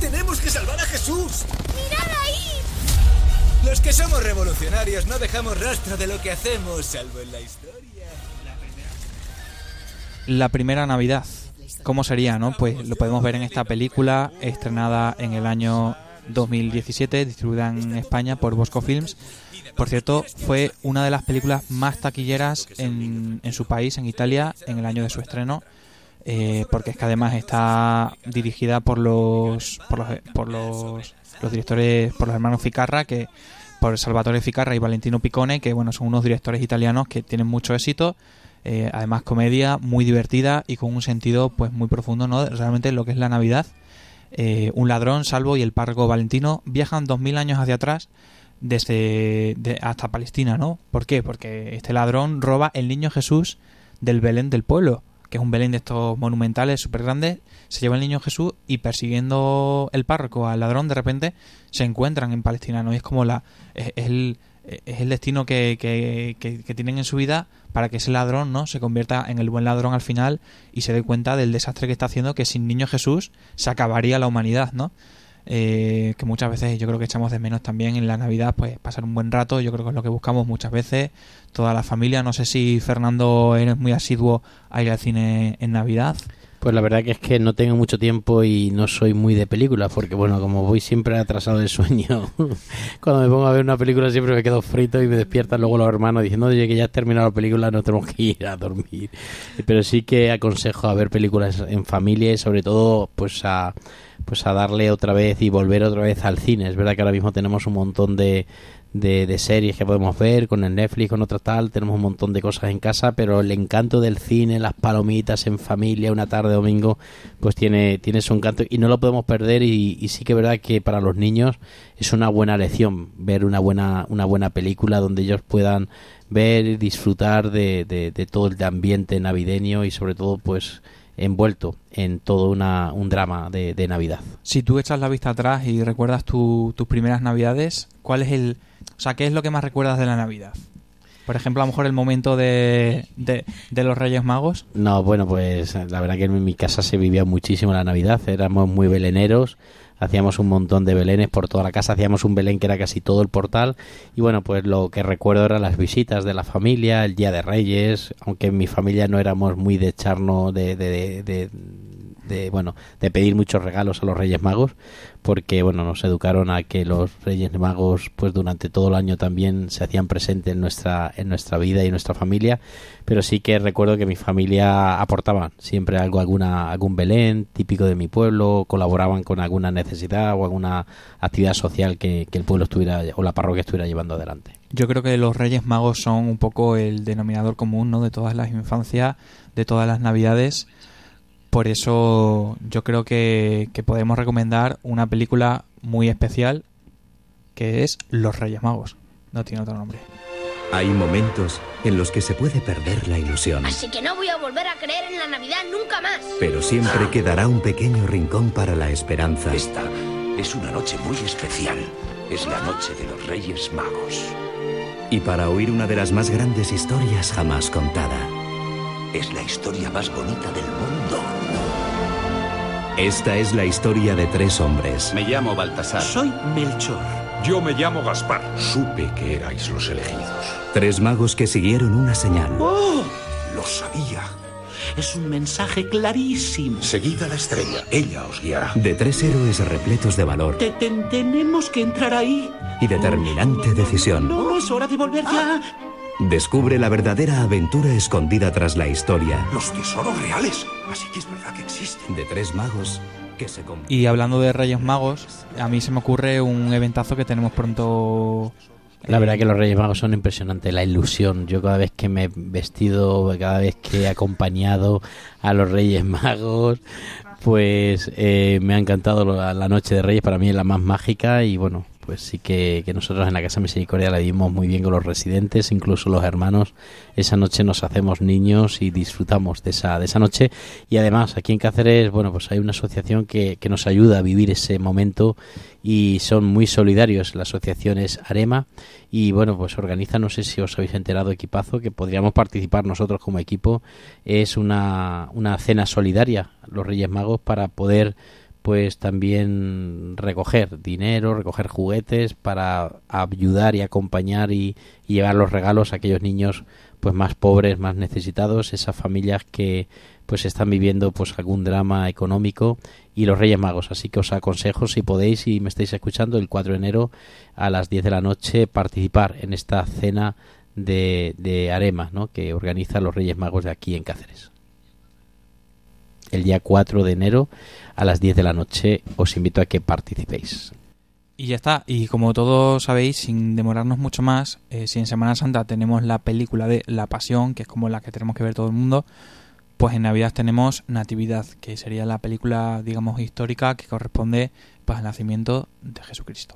¡Tenemos que salvar a Jesús! ¡Mirad ahí! Los que somos revolucionarios no dejamos rastro de lo que hacemos, salvo en la historia. La primera, la primera Navidad. ¿Cómo sería, no? Pues lo podemos ver en esta película, estrenada en el año dos mil diecisiete, distribuida en España por Bosco Films. Por cierto, fue una de las películas más taquilleras en, en su país, en Italia, en el año de su estreno, eh, porque es que además está dirigida por los por los por los, los directores, por los hermanos Ficarra, que por Salvatore Ficarra y Valentino Picone, que bueno, son unos directores italianos que tienen mucho éxito. Eh, además comedia muy divertida y con un sentido pues muy profundo, ¿no? Realmente lo que es la Navidad. eh, un ladrón, Salvo y el párroco Valentino viajan dos mil años hacia atrás, desde de, hasta Palestina, ¿no? ¿Por qué? Porque este ladrón roba el niño Jesús del Belén del pueblo, que es un Belén de estos monumentales súper grandes. Se lleva el niño Jesús y persiguiendo el párroco al ladrón, de repente se encuentran en Palestina, ¿no? Y es como la es, es el es el destino que, que, que, que tienen en su vida para que ese ladrón, ¿no?, se convierta en el buen ladrón al final y se dé cuenta del desastre que está haciendo, que sin niño Jesús se acabaría la humanidad, ¿no? Eh, que muchas veces yo creo que echamos de menos también en la Navidad, pues pasar un buen rato. Yo creo que es lo que buscamos muchas veces toda la familia. No sé si, Fernando, eres muy asiduo a ir al cine en Navidad. Pues la verdad que es que no tengo mucho tiempo y no soy muy de películas, porque bueno, como voy siempre atrasado del sueño, cuando me pongo a ver una película siempre me quedo frito y me despiertan luego los hermanos diciendo, oye, que ya has terminado la película, no tenemos que ir a dormir. Pero sí que aconsejo a ver películas en familia y sobre todo pues a pues a darle otra vez y volver otra vez al cine. Es verdad que ahora mismo tenemos un montón de De, de series que podemos ver con el Netflix, con otra tal, tenemos un montón de cosas en casa, pero el encanto del cine, las palomitas en familia, una tarde domingo, pues tiene, tiene su encanto y no lo podemos perder. Y, y sí que es verdad que para los niños es una buena lección ver una buena, una buena película donde ellos puedan ver y disfrutar de, de, de todo el ambiente navideño y sobre todo pues envuelto en todo una, un drama de, de Navidad. Si tú echas la vista atrás y recuerdas tu, tus primeras Navidades, ¿cuál es el, o sea, qué es lo que más recuerdas de la Navidad? Por ejemplo, a lo mejor el momento de, de, de los Reyes Magos. No, bueno, pues la verdad que en mi casa se vivía muchísimo la Navidad, éramos muy beleneros. Hacíamos un montón de belenes por toda la casa, hacíamos un belén que era casi todo el portal y bueno, pues lo que recuerdo eran las visitas de la familia, el Día de Reyes, aunque en mi familia no éramos muy de echarnos de, de, de, de de bueno de pedir muchos regalos a los Reyes Magos, porque bueno nos educaron a que los Reyes Magos pues durante todo el año también se hacían presentes en nuestra en nuestra vida y en nuestra familia, pero sí que recuerdo que mi familia aportaba siempre algo, alguna algún Belén típico de mi pueblo, colaboraban con alguna necesidad o alguna actividad social que, que el pueblo estuviera o la parroquia estuviera llevando adelante. Yo creo que los Reyes Magos son un poco el denominador común, ¿no?, de todas las infancias, de todas las Navidades. Por eso yo creo que, que podemos recomendar una película muy especial que es Los Reyes Magos. No tiene otro nombre. Hay momentos en los que se puede perder la ilusión. Así que no voy a volver a creer en la Navidad nunca más. Pero siempre quedará un pequeño rincón para la esperanza. Esta es una noche muy especial. Es la noche de los Reyes Magos. Y para oír una de las más grandes historias jamás contada. Es la historia más bonita del mundo. Esta es la historia de tres hombres. Me llamo Baltasar. Soy Melchor. Yo me llamo Gaspar. Supe que erais los elegidos. Tres magos que siguieron una señal. ¡Oh! Lo sabía. Es un mensaje clarísimo. Seguid a la estrella, ella os guiará. De tres héroes repletos de valor. Te, te, tenemos que entrar ahí. Y determinante no, decisión. No, no, es hora de volver ya. Ah. Descubre la verdadera aventura escondida tras la historia. Los tesoros reales. Así que es verdad que existen. De tres magos que se... Y hablando de Reyes Magos, a mí se me ocurre un eventazo que tenemos pronto. La verdad que los Reyes Magos son impresionantes. La ilusión. Yo cada vez que me he vestido, cada vez que he acompañado a los Reyes Magos, pues eh, me ha encantado la noche de Reyes. Para mí es la más mágica y bueno... Pues sí que, que nosotros en la Casa Misericordia la vivimos muy bien con los residentes, incluso los hermanos. Esa noche nos hacemos niños y disfrutamos de esa de esa noche. Y además aquí en Cáceres, bueno, pues hay una asociación que, que nos ayuda a vivir ese momento y son muy solidarios. La asociación es Arema y bueno, pues organiza, no sé si os habéis enterado, equipazo, que podríamos participar nosotros como equipo. Es una, una cena solidaria, los Reyes Magos, para poder... pues también recoger dinero, recoger juguetes para ayudar y acompañar y, y llevar los regalos a aquellos niños pues más pobres, más necesitados, esas familias que pues están viviendo pues algún drama económico y los Reyes Magos. Así que os aconsejo, si podéis, si me estáis escuchando, el cuatro de enero a las diez de la noche participar en esta cena de, de Arema, ¿no?, que organizan los Reyes Magos de aquí en Cáceres. El día cuatro de enero a las diez de la noche os invito a que participéis. Y ya está. Y como todos sabéis, sin demorarnos mucho más, eh, si en Semana Santa tenemos la película de La Pasión, que es como la que tenemos que ver todo el mundo, pues en Navidad tenemos Natividad, que sería la película, digamos, histórica que corresponde pues, al nacimiento de Jesucristo.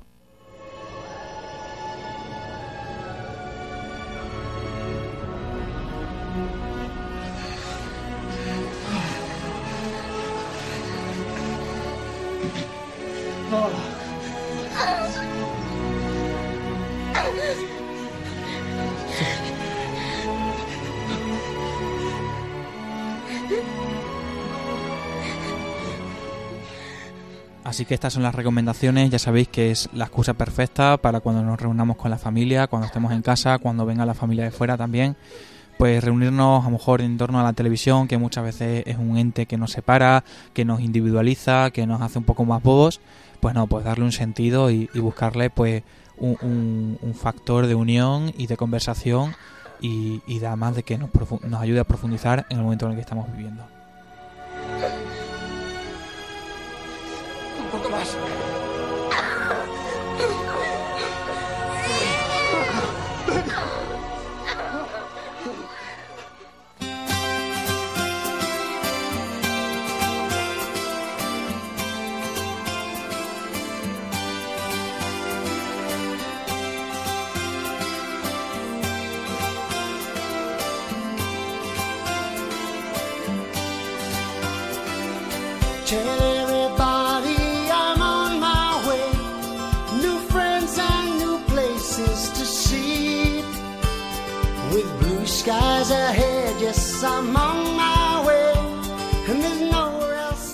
Así que estas son las recomendaciones, ya sabéis que es la excusa perfecta para cuando nos reunamos con la familia, cuando estemos en casa, cuando venga la familia de fuera también, pues reunirnos a lo mejor en torno a la televisión, que muchas veces es un ente que nos separa, que nos individualiza, que nos hace un poco más bobos. Pues no, pues darle un sentido y, y buscarle pues un, un, un factor de unión y de conversación y, y además de que nos, profu- nos ayude a profundizar en el momento en el que estamos viviendo. Un poco más.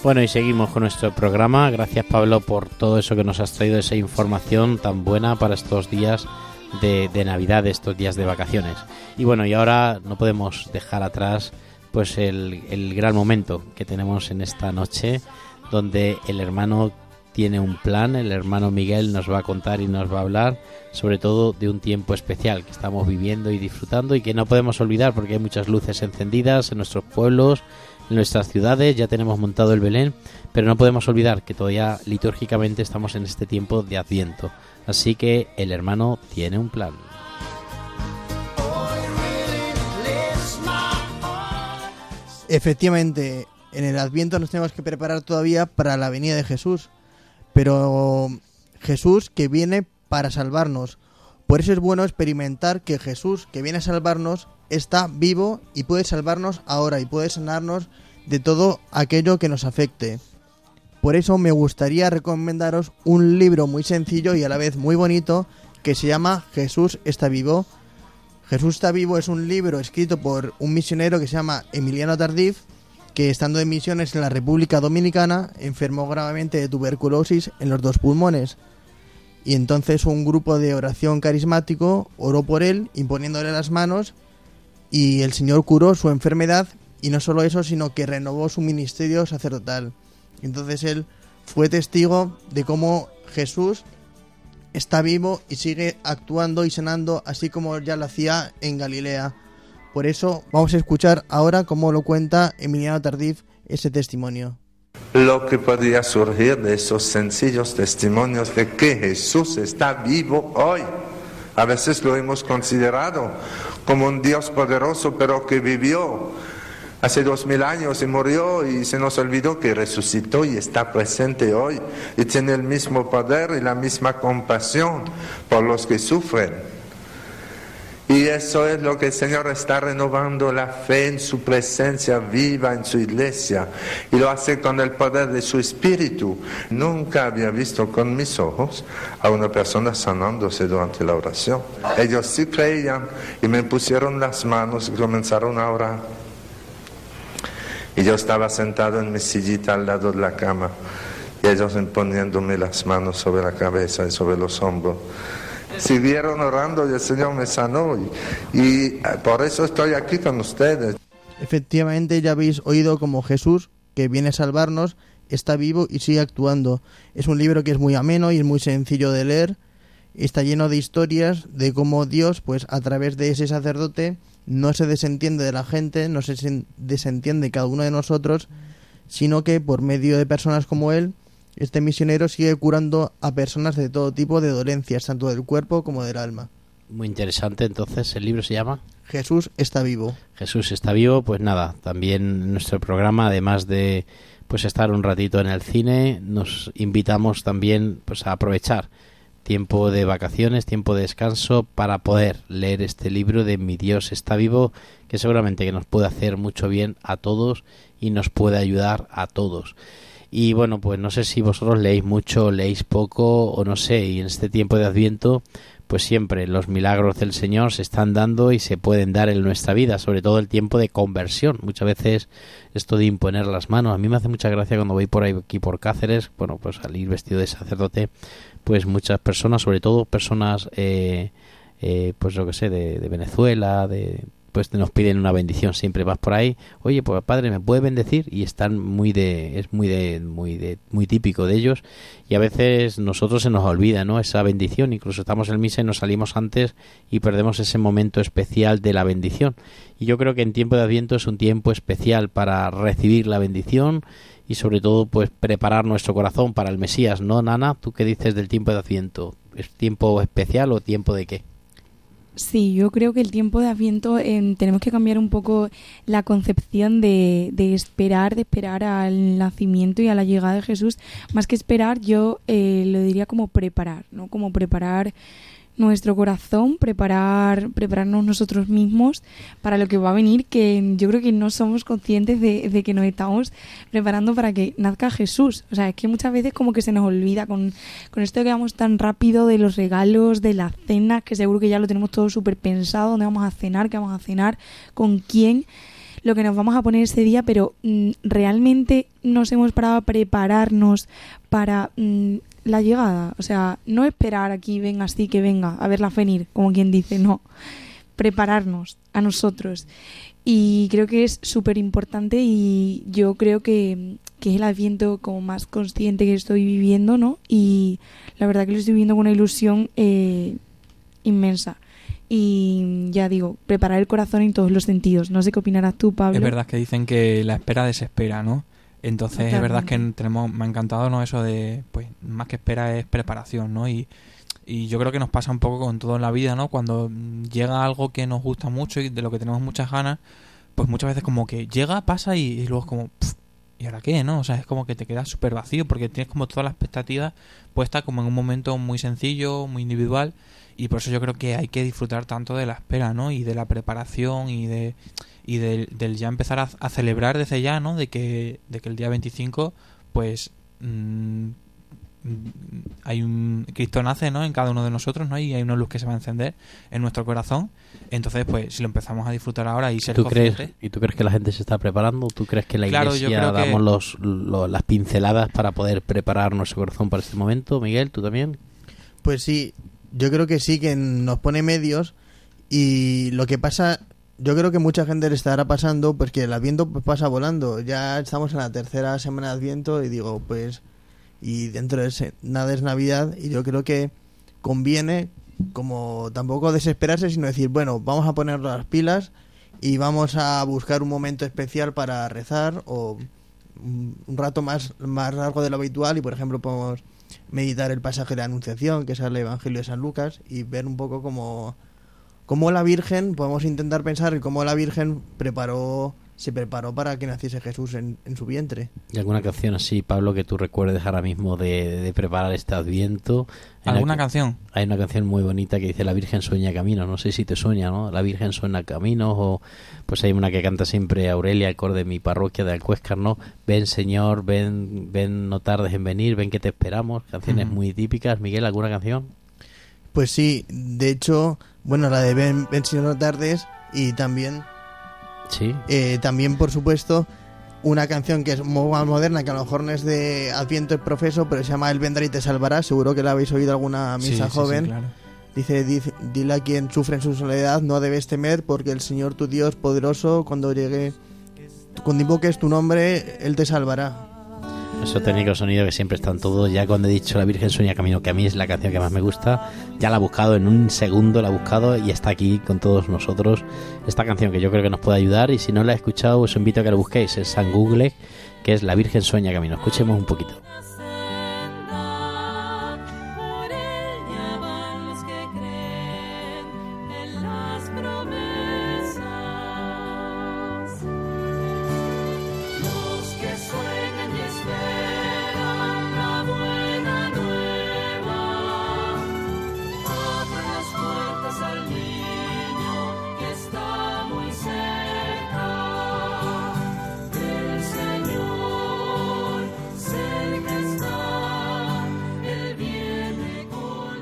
Bueno, y seguimos con nuestro programa. Gracias, Pablo, por todo eso que nos has traído, esa información tan buena para estos días de, de Navidad, estos días de vacaciones. Y bueno, y ahora no podemos dejar atrás pues el, el gran momento que tenemos en esta noche, donde el hermano tiene un plan, el hermano Miguel nos va a contar y nos va a hablar sobre todo de un tiempo especial que estamos viviendo y disfrutando y que no podemos olvidar, porque hay muchas luces encendidas en nuestros pueblos, en nuestras ciudades, ya tenemos montado el Belén, pero no podemos olvidar que todavía litúrgicamente estamos en este tiempo de Adviento, así que el hermano tiene un plan. Efectivamente, en el Adviento nos tenemos que preparar todavía para la venida de Jesús, pero Jesús que viene para salvarnos. Por eso es bueno experimentar que Jesús que viene a salvarnos está vivo y puede salvarnos ahora y puede sanarnos de todo aquello que nos afecte. Por eso me gustaría recomendaros un libro muy sencillo y a la vez muy bonito que se llama Jesús está vivo. Jesús está vivo es un libro escrito por un misionero que se llama Emiliano Tardif, que estando en misiones en la República Dominicana enfermó gravemente de tuberculosis en los dos pulmones, y entonces un grupo de oración carismático oró por él imponiéndole las manos y el Señor curó su enfermedad, y no solo eso sino que renovó su ministerio sacerdotal. Entonces él fue testigo de cómo Jesús está vivo y sigue actuando y sanando así como ya lo hacía en Galilea. Por eso vamos a escuchar ahora cómo lo cuenta Emiliano Tardif ese testimonio. Lo que podría surgir de esos sencillos testimonios de que Jesús está vivo hoy. A veces lo hemos considerado como un Dios poderoso, pero que vivió hace dos mil años y murió, y se nos olvidó que resucitó y está presente hoy y tiene el mismo poder y la misma compasión por los que sufren. Y eso es lo que el Señor está renovando, la fe en su presencia viva en su iglesia, y lo hace con el poder de su espíritu. Nunca había visto con mis ojos a una persona sanándose durante la oración. Ellos sí creían y me pusieron las manos y comenzaron a orar. Y yo estaba sentado en mi sillita al lado de la cama y ellos poniéndome las manos sobre la cabeza y sobre los hombros. Siguieron orando y el Señor me sanó, y, y por eso estoy aquí con ustedes. Efectivamente, ya habéis oído como Jesús, que viene a salvarnos, está vivo y sigue actuando. Es un libro que es muy ameno y es muy sencillo de leer. Está lleno de historias de cómo Dios, pues a través de ese sacerdote, no se desentiende de la gente, no se desentiende cada uno de nosotros, sino que por medio de personas como él, este misionero sigue curando a personas de todo tipo de dolencias, tanto del cuerpo como del alma. Muy interesante, entonces, ¿el libro se llama? Jesús está vivo. Jesús está vivo, pues nada, también nuestro programa, además de pues estar un ratito en el cine, nos invitamos también pues a aprovechar tiempo de vacaciones, tiempo de descanso, para poder leer este libro de Mi Dios está vivo, que seguramente que nos puede hacer mucho bien a todos y nos puede ayudar a todos. Y bueno, pues no sé si vosotros leéis mucho, leéis poco o no sé, y en este tiempo de Adviento, pues siempre los milagros del Señor se están dando y se pueden dar en nuestra vida, sobre todo el tiempo de conversión. Muchas veces esto de imponer las manos, a mí me hace mucha gracia cuando voy por aquí por Cáceres, bueno, pues al ir vestido de sacerdote, pues muchas personas, sobre todo personas, eh, eh, pues lo que sé, de, de Venezuela, de... pues nos piden una bendición, siempre vas por ahí, oye, pues padre, ¿me puede bendecir? Y están muy de, es muy de, muy de, muy típico de ellos, y a veces nosotros se nos olvida, ¿no?, esa bendición, incluso estamos en misa y nos salimos antes y perdemos ese momento especial de la bendición, y yo creo que en tiempo de Adviento es un tiempo especial para recibir la bendición y sobre todo pues preparar nuestro corazón para el Mesías, ¿no, Nana? ¿Tú qué dices del tiempo de Adviento? ¿Es tiempo especial o tiempo de qué? Sí, yo creo que el tiempo de Adviento eh, tenemos que cambiar un poco la concepción de, de esperar, de esperar al nacimiento y a la llegada de Jesús. Más que esperar, yo eh, lo diría como preparar, ¿no? Como preparar nuestro corazón, preparar, prepararnos nosotros mismos para lo que va a venir, que yo creo que no somos conscientes de, de que nos estamos preparando para que nazca Jesús. O sea, es que muchas veces como que se nos olvida con, con esto que vamos tan rápido de los regalos, de las cenas, que seguro que ya lo tenemos todo súper pensado, dónde vamos a cenar, qué vamos a cenar, con quién, lo que nos vamos a poner ese día, pero ¿realmente nos hemos parado a prepararnos para mm, la llegada? O sea, no esperar aquí, venga, sí, que venga, a verla venir, como quien dice, no. Prepararnos a nosotros. y creo que es súper importante, y yo creo que, que es el Adviento como más consciente que estoy viviendo, ¿no? Y la verdad que lo estoy viviendo con una ilusión eh, inmensa. Y ya digo, preparar el corazón en todos los sentidos. No sé qué opinarás tú, Pablo. Es verdad que dicen que la espera desespera, ¿no? Entonces claro, es verdad que tenemos, me ha encantado, ¿no? Eso de, pues, más que espera es preparación, ¿no? Y, y yo creo que nos pasa un poco con todo en la vida, ¿no? Cuando llega algo que nos gusta mucho y de lo que tenemos muchas ganas, pues muchas veces como que llega, pasa y, y luego es como... Pff, ¿y ahora qué, no? O sea, es como que te quedas súper vacío porque tienes como todas las expectativas puestas como en un momento muy sencillo, muy individual, y por eso yo creo que hay que disfrutar tanto de la espera, ¿no? Y de la preparación y de y del, del ya empezar a, a celebrar desde ya, ¿no? De que de que el día veinticinco, pues, mmm, hay un Cristo nace, ¿no? En cada uno de nosotros, ¿no? Y hay una luz que se va a encender en nuestro corazón. Entonces, pues, si lo empezamos a disfrutar ahora y ser conscientes. ¿Y tú crees que la gente se está preparando? ¿Tú crees que la claro, Iglesia damos que... los, los, las pinceladas para poder preparar nuestro corazón para este momento? Miguel, ¿tú también? Pues sí, yo creo que sí, que nos pone medios. Y lo que pasa, yo creo que mucha gente le estará pasando, pues que el Adviento pasa volando. Ya estamos en la tercera semana de Adviento y digo, pues... y dentro de ese, nada es Navidad, y yo creo que conviene como tampoco desesperarse, sino decir, bueno, vamos a poner las pilas y vamos a buscar un momento especial para rezar o un rato más, más largo de lo habitual, y por ejemplo podemos meditar el pasaje de la Anunciación, que es el Evangelio de San Lucas, y ver un poco cómo, cómo la Virgen, podemos intentar pensar en cómo la Virgen preparó... se preparó para que naciese Jesús en, en su vientre. ¿Y alguna canción así, Pablo, que tú recuerdes ahora mismo de, de, de preparar este Adviento? ¿Alguna que, canción? Hay una canción muy bonita que dice La Virgen sueña caminos. No sé si te sueña, ¿no? La Virgen sueña caminos, o pues hay una que canta siempre Aurelia, el coro de mi parroquia de Alcuéscar, ¿no? Ven, Señor, ven, ven, no tardes en venir, ven que te esperamos. Canciones uh-huh. muy típicas. Miguel, ¿alguna canción? Pues sí, de hecho, bueno, la de Ven, ven Señor, no tardes, y también... Sí. Eh, también, por supuesto, una canción que es muy más moderna, que a lo mejor no es de Adviento, es profeso, pero se llama Él vendrá y te salvará. Seguro que la habéis oído alguna misa sí, joven. Sí, sí, claro. Dice, di, dile a quien sufre en su soledad, no debes temer, porque el Señor tu Dios poderoso, cuando llegue, cuando invoques tu nombre, Él te salvará. Esos técnicos sonidos que siempre están todos. Ya cuando he dicho La Virgen sueña camino, que a mí es la canción que más me gusta, ya la ha buscado en un segundo, la ha buscado y está aquí con todos nosotros. Esta canción que yo creo que nos puede ayudar, y si no la he escuchado os invito a que la busquéis en San Google, que es La Virgen sueña camino. Escuchemos un poquito.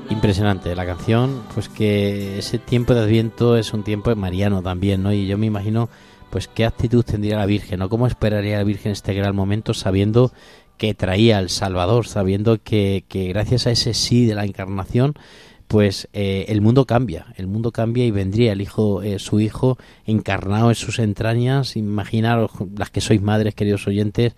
Impresionante la canción, pues que ese tiempo de Adviento es un tiempo mariano también, ¿no? Y yo me imagino, pues, qué actitud tendría la Virgen, ¿no? ¿Cómo esperaría la Virgen este gran momento, sabiendo que traía el Salvador, sabiendo que, que gracias a ese sí de la Encarnación, pues eh, el mundo cambia, el mundo cambia y vendría el hijo, eh, su hijo encarnado en sus entrañas? Imaginaros, las que sois madres, queridos oyentes,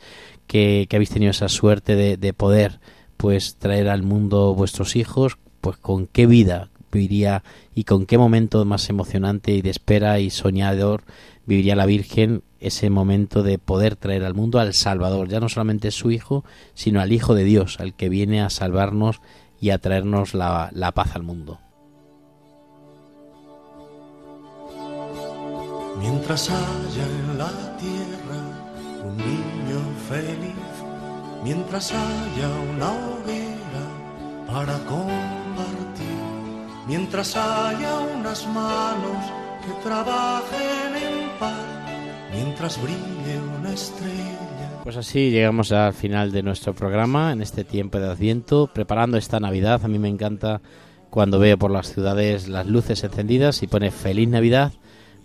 que, que habéis tenido esa suerte de, de poder, pues, traer al mundo vuestros hijos, pues con qué vida viviría y con qué momento más emocionante y de espera y soñador viviría la Virgen ese momento de poder traer al mundo al Salvador, ya no solamente su Hijo, sino al Hijo de Dios, al que viene a salvarnos y a traernos la, la paz al mundo. Mientras haya en la tierra un niño feliz, mientras haya una hoguera para con mientras haya unas manos que trabajen en paz, mientras brille una estrella. Pues así llegamos al final de nuestro programa en este tiempo de Adviento, preparando esta Navidad. A mí me encanta cuando veo por las ciudades las luces encendidas y pone Feliz Navidad,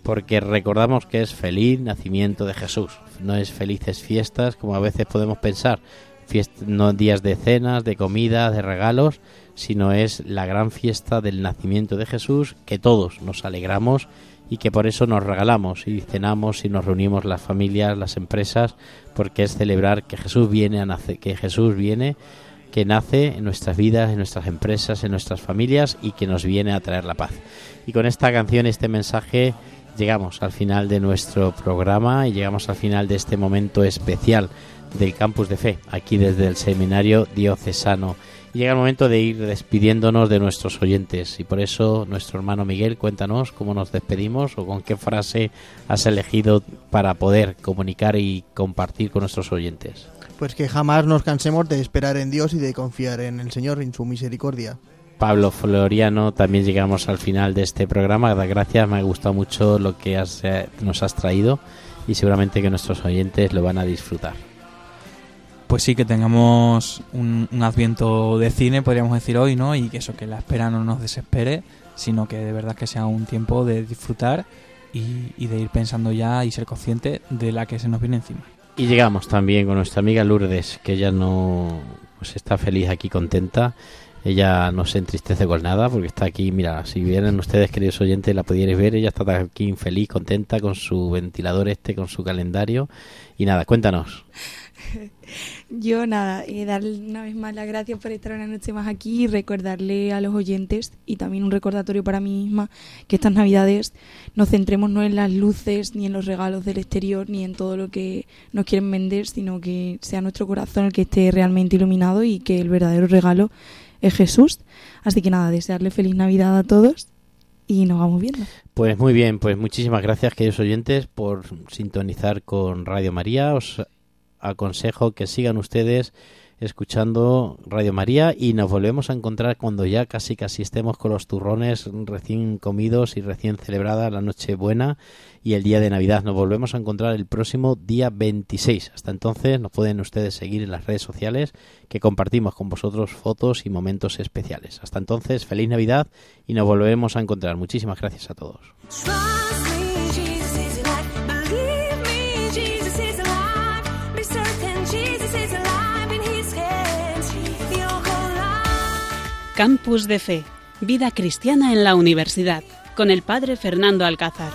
porque recordamos que es feliz nacimiento de Jesús, no es felices fiestas como a veces podemos pensar. Fiesta, no días de cenas, de comidas, de regalos, sino es la gran fiesta del nacimiento de Jesús, que todos nos alegramos y que por eso nos regalamos y cenamos y nos reunimos las familias, las empresas, porque es celebrar que Jesús viene a nacer, que Jesús viene, que nace en nuestras vidas, en nuestras empresas, en nuestras familias y que nos viene a traer la paz. Y con esta canción, este mensaje, llegamos al final de nuestro programa y llegamos al final de este momento especial del Campus de Fe, aquí desde el Seminario Diocesano. Y llega el momento de ir despidiéndonos de nuestros oyentes y por eso nuestro hermano Miguel, cuéntanos cómo nos despedimos o con qué frase has elegido para poder comunicar y compartir con nuestros oyentes. Pues que jamás nos cansemos de esperar en Dios y de confiar en el Señor, en su misericordia. Pablo Floriano, también llegamos al final de este programa. Gracias, me ha gustado mucho lo que has, eh, nos has traído y seguramente que nuestros oyentes lo van a disfrutar. Pues sí, que tengamos un, un adviento de cine, podríamos decir hoy, ¿no? Y que eso, que la espera no nos desespere, sino que de verdad que sea un tiempo de disfrutar y, y de ir pensando ya y ser consciente de la que se nos viene encima. Y llegamos también con nuestra amiga Lourdes, que ella no pues está feliz aquí, contenta. Ella no se entristece con nada porque está aquí, mira, si vieran ustedes, queridos oyentes, la pudierais ver, ella está aquí infeliz, contenta con su ventilador este, con su calendario y nada, cuéntanos. Yo nada, eh, darle una vez más las gracias por estar una noche más aquí y recordarle a los oyentes y también un recordatorio para mí misma que estas navidades nos centremos no en las luces ni en los regalos del exterior ni en todo lo que nos quieren vender, sino que sea nuestro corazón el que esté realmente iluminado y que el verdadero regalo es Jesús. Así que nada, desearle feliz Navidad a todos y nos vamos viendo. Pues muy bien, pues muchísimas gracias, queridos oyentes, por sintonizar con Radio María. Os aconsejo que sigan ustedes escuchando Radio María y nos volvemos a encontrar cuando ya casi casi estemos con los turrones recién comidos y recién celebrada la Nochebuena y el día de Navidad. Nos volvemos a encontrar el próximo día veintiséis. Hasta entonces nos pueden ustedes seguir en las redes sociales que compartimos con vosotros fotos y momentos especiales. Hasta entonces, feliz Navidad y nos volvemos a encontrar. Muchísimas gracias a todos. Campus de Fe, vida cristiana en la universidad, con el padre Fernando Alcázar.